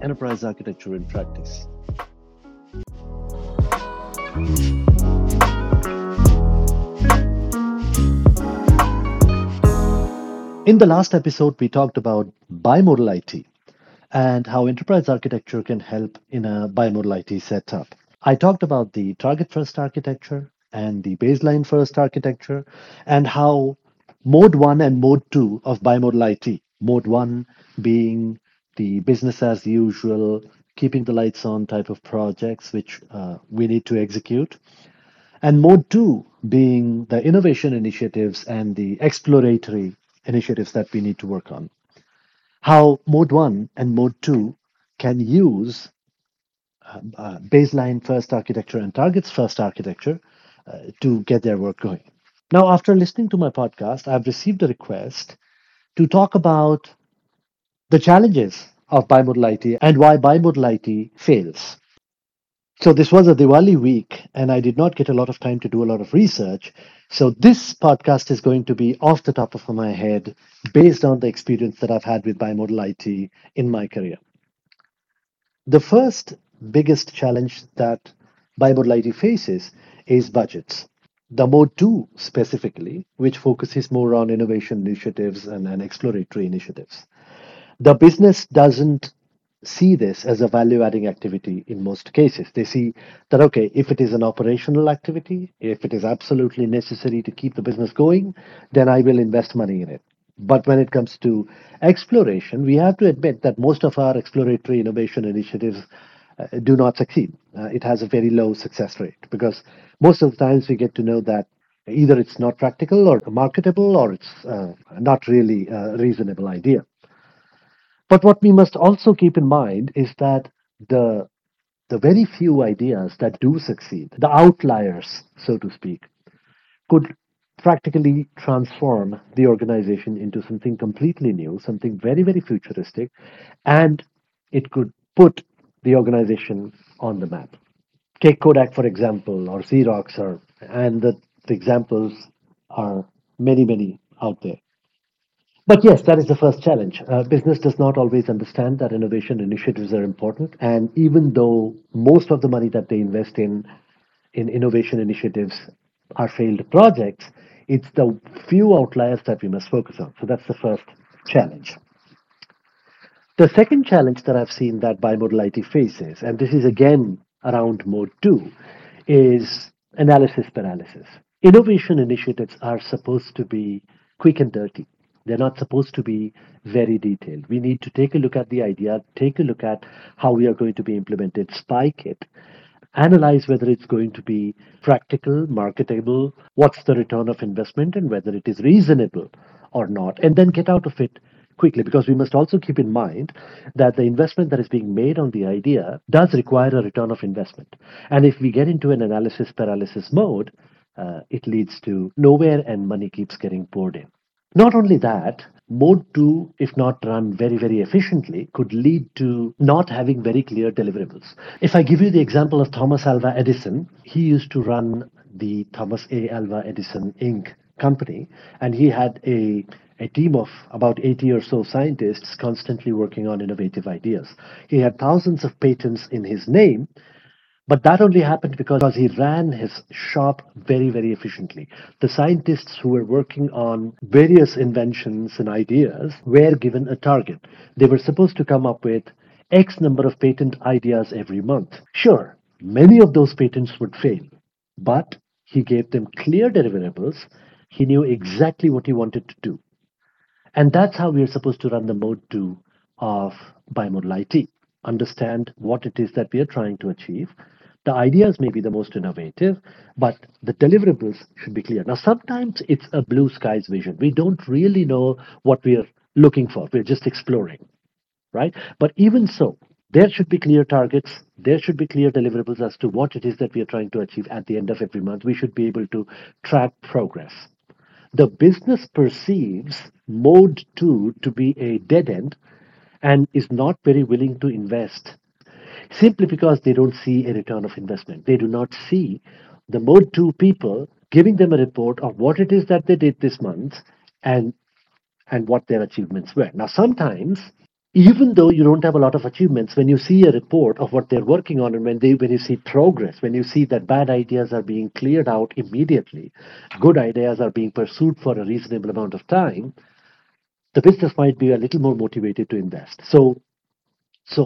enterprise architecture in practice. In the last episode, we talked about bimodal IT and how enterprise architecture can help in a bimodal IT setup. I talked about the target-first architecture and the baseline-first architecture and how mode one and mode two of bimodal IT, mode one being the business as usual, keeping the lights on type of projects which we need to execute. And mode two being the innovation initiatives and the exploratory initiatives that we need to work on. How mode one and mode two can use baseline first architecture and targets first architecture to get their work going. Now, after listening to my podcast, I've received a request to talk about the challenges of bimodal IT and why bimodal IT fails. So this was a Diwali week, and I did not get a lot of time to do a lot of research. So this podcast is going to be off the top of my head based on the experience that I've had with bimodal IT in my career. The first biggest challenge that bimodal IT faces is budgets. The mode two specifically, which focuses more on innovation initiatives and exploratory initiatives. The business doesn't see this as a value-adding activity in most cases. They see that, okay, if it is an operational activity, if it is absolutely necessary to keep the business going, then I will invest money in it. But when it comes to exploration, we have to admit that most of our exploratory innovation initiatives do not succeed. It has a very low success rate because most of the times we get to know that either it's not practical or marketable or it's not really a reasonable idea. But what we must also keep in mind is that the very few ideas that do succeed, the outliers, so to speak, could practically transform the organization into something completely new, something very, very futuristic, and it could put the organization on the map. Take Kodak, for example, or Xerox, and the examples are many, many out there. But yes, that is the first challenge. Business does not always understand that innovation initiatives are important. And even though most of the money that they invest in innovation initiatives are failed projects, it's the few outliers that we must focus on. So that's the first challenge. The second challenge that I've seen that bimodal IT faces, and this is again around mode two, is analysis paralysis. Innovation initiatives are supposed to be quick and dirty. They're not supposed to be very detailed. We need to take a look at the idea, take a look at how we are going to be implemented, spike it, analyze whether it's going to be practical, marketable, what's the return of investment, and whether it is reasonable or not, and then get out of it quickly, because we must also keep in mind that the investment that is being made on the idea does require a return of investment. And if we get into an analysis paralysis mode, it leads to nowhere and money keeps getting poured in. Not only that, mode two, if not run very, very efficiently, could lead to not having very clear deliverables. If I give you the example of Thomas Alva Edison, he used to run the Thomas A. Alva Edison, Inc. company, and he had a team of about 80 or so scientists constantly working on innovative ideas. He had thousands of patents in his name, but that only happened because he ran his shop very, very efficiently. The scientists who were working on various inventions and ideas were given a target. They were supposed to come up with X number of patent ideas every month. Sure, many of those patents would fail, but he gave them clear deliverables. He knew exactly what he wanted to do. And that's how we are supposed to run the mode two of bimodal IT. Understand what it is that we are trying to achieve. The ideas may be the most innovative, but the deliverables should be clear. Now, sometimes it's a blue skies vision. We don't really know what we are looking for. We're just exploring, right? But even so, There should be clear targets. There should be clear deliverables as to what it is that we are trying to achieve at the end of every month. We should be able to track progress. The business perceives mode 2 to be a dead end and is not very willing to invest simply because they don't see a return of investment. They do not see the mode 2 people giving them a report of what it is that they did this month and what their achievements were. Now, sometimes, even though you don't have a lot of achievements, when you see a report of what they're working on and when you see progress, when you see that bad ideas are being cleared out immediately, good ideas are being pursued for a reasonable amount of time, the business might be a little more motivated to invest. So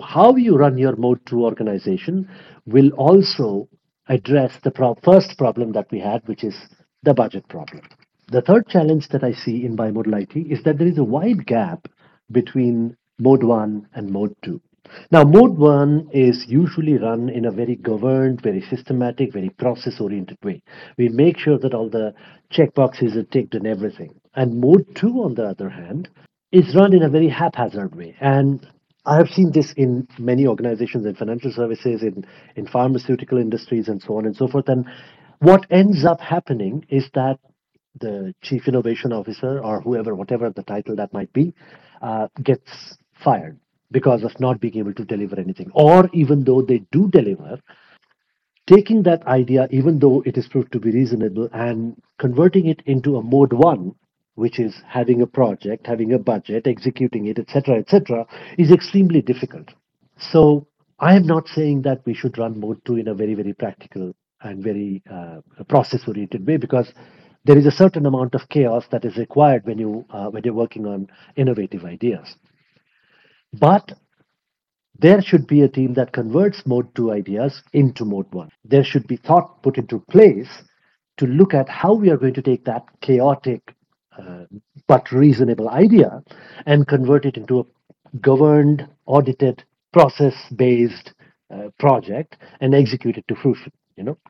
how you run your mode 2 organization will also address the first problem that we had, which is the budget problem. The third challenge that I see in Bimodal IT is that there is a wide gap between Mode 1 and Mode 2. Now, Mode 1 is usually run in a very governed, very systematic, very process-oriented way. We make sure that all the checkboxes are ticked and everything. And Mode 2, on the other hand, is run in a very haphazard way. And I have seen this in many organizations, in financial services, in pharmaceutical industries, and so on and so forth. And what ends up happening is that the chief innovation officer or whoever, whatever the title that might be, gets fired because of not being able to deliver anything. Or even though they do deliver, taking that idea, even though it is proved to be reasonable, and converting it into a mode 1, which is having a project, having a budget, executing it, etc., is extremely difficult. So I am not saying that we should run mode 2 in a very, very practical and very process-oriented way, because there is a certain amount of chaos that is required when you're working on innovative ideas. But there should be a team that converts mode 2 ideas into mode 1. There should be thought put into place to look at how we are going to take that chaotic but reasonable idea and convert it into a governed, audited, process-based project and execute it to fruition,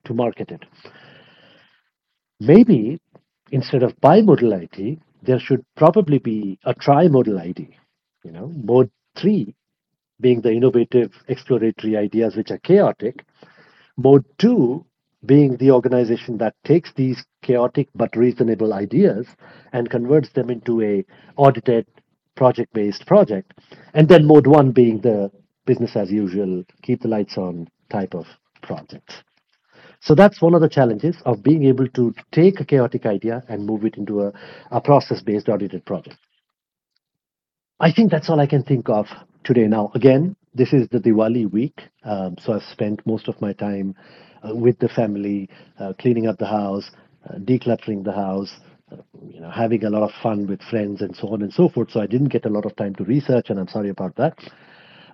to market it. Maybe instead of bimodal IT, there should probably be a trimodal IT. Mode 3 being the innovative, exploratory ideas which are chaotic. Mode 2 being the organization that takes these chaotic but reasonable ideas and converts them into a audited, project-based project. And then mode 1 being the business as usual, keep the lights on type of projects. So that's one of the challenges of being able to take a chaotic idea and move it into a process-based audited project. I think that's all I can think of today. Now, again, this is the Diwali week, so I've spent most of my time with the family, cleaning up the house, decluttering the house, having a lot of fun with friends and so on and so forth. So I didn't get a lot of time to research, and I'm sorry about that.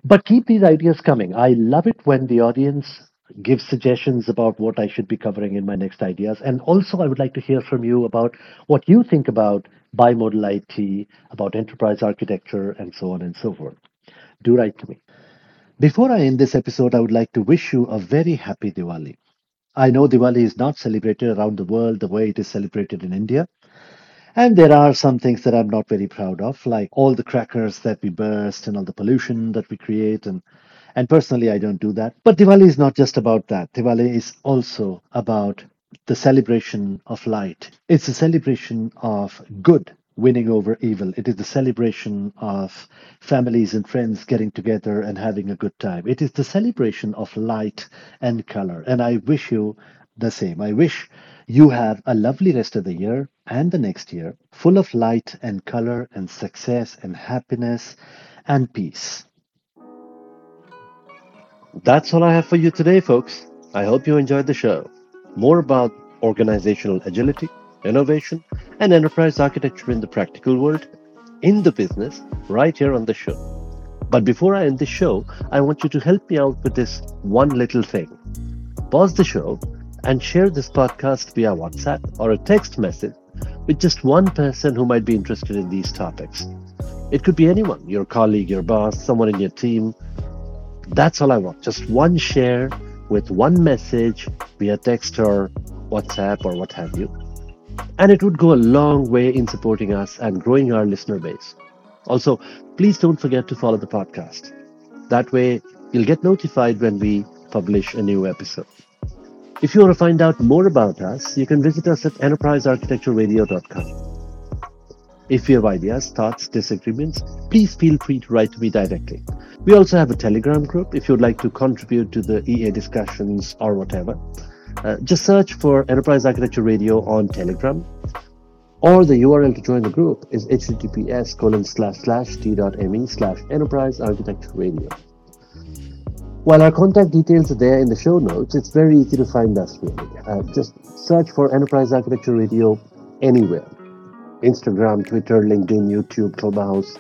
But keep these ideas coming. I love it when the audience give suggestions about what I should be covering in my next ideas. And also, I would like to hear from you about what you think about bimodal IT, about enterprise architecture, and so on and so forth. Do write to me. Before I end this episode, I would like to wish you a very happy Diwali. I know Diwali is not celebrated around the world the way it is celebrated in India. And there are some things that I'm not very proud of, like all the crackers that we burst and all the pollution that we create. And personally, I don't do that. But Diwali is not just about that. Diwali is also about the celebration of light. It's a celebration of good winning over evil. It is the celebration of families and friends getting together and having a good time. It is the celebration of light and color. And I wish you the same. I wish you have a lovely rest of the year and the next year, full of light and color and success and happiness and peace. That's all I have for you today, folks. I hope you enjoyed the show. More about organizational agility, innovation, and enterprise architecture in the practical world, in the business, right here on the show. But before I end the show, I want you to help me out with this one little thing. Pause the show and share this podcast via WhatsApp or a text message with just one person who might be interested in these topics. It could be anyone, your colleague, your boss, someone in your team. That's all I want. Just one share with one message via text or WhatsApp or what have you. And it would go a long way in supporting us and growing our listener base. Also, please don't forget to follow the podcast. That way, You'll get notified when we publish a new episode. If you want to find out more about us, you can visit us at enterprisearchitectureradio.com. If you have ideas, thoughts, disagreements, please feel free to write to me directly. We also have a Telegram group if you'd like to contribute to the EA discussions or whatever. Just search for Enterprise Architecture Radio on Telegram, or the URL to join the group is https://t.me/enterprisearchitectureradio. While our contact details are there in the show notes, it's very easy to find us really. Just search for Enterprise Architecture Radio anywhere. Instagram, Twitter, LinkedIn, YouTube, Clubhouse,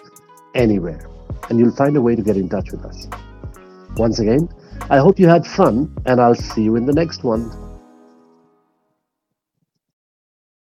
anywhere. And you'll find a way to get in touch with us. Once again, I hope you had fun, and I'll see you in the next one.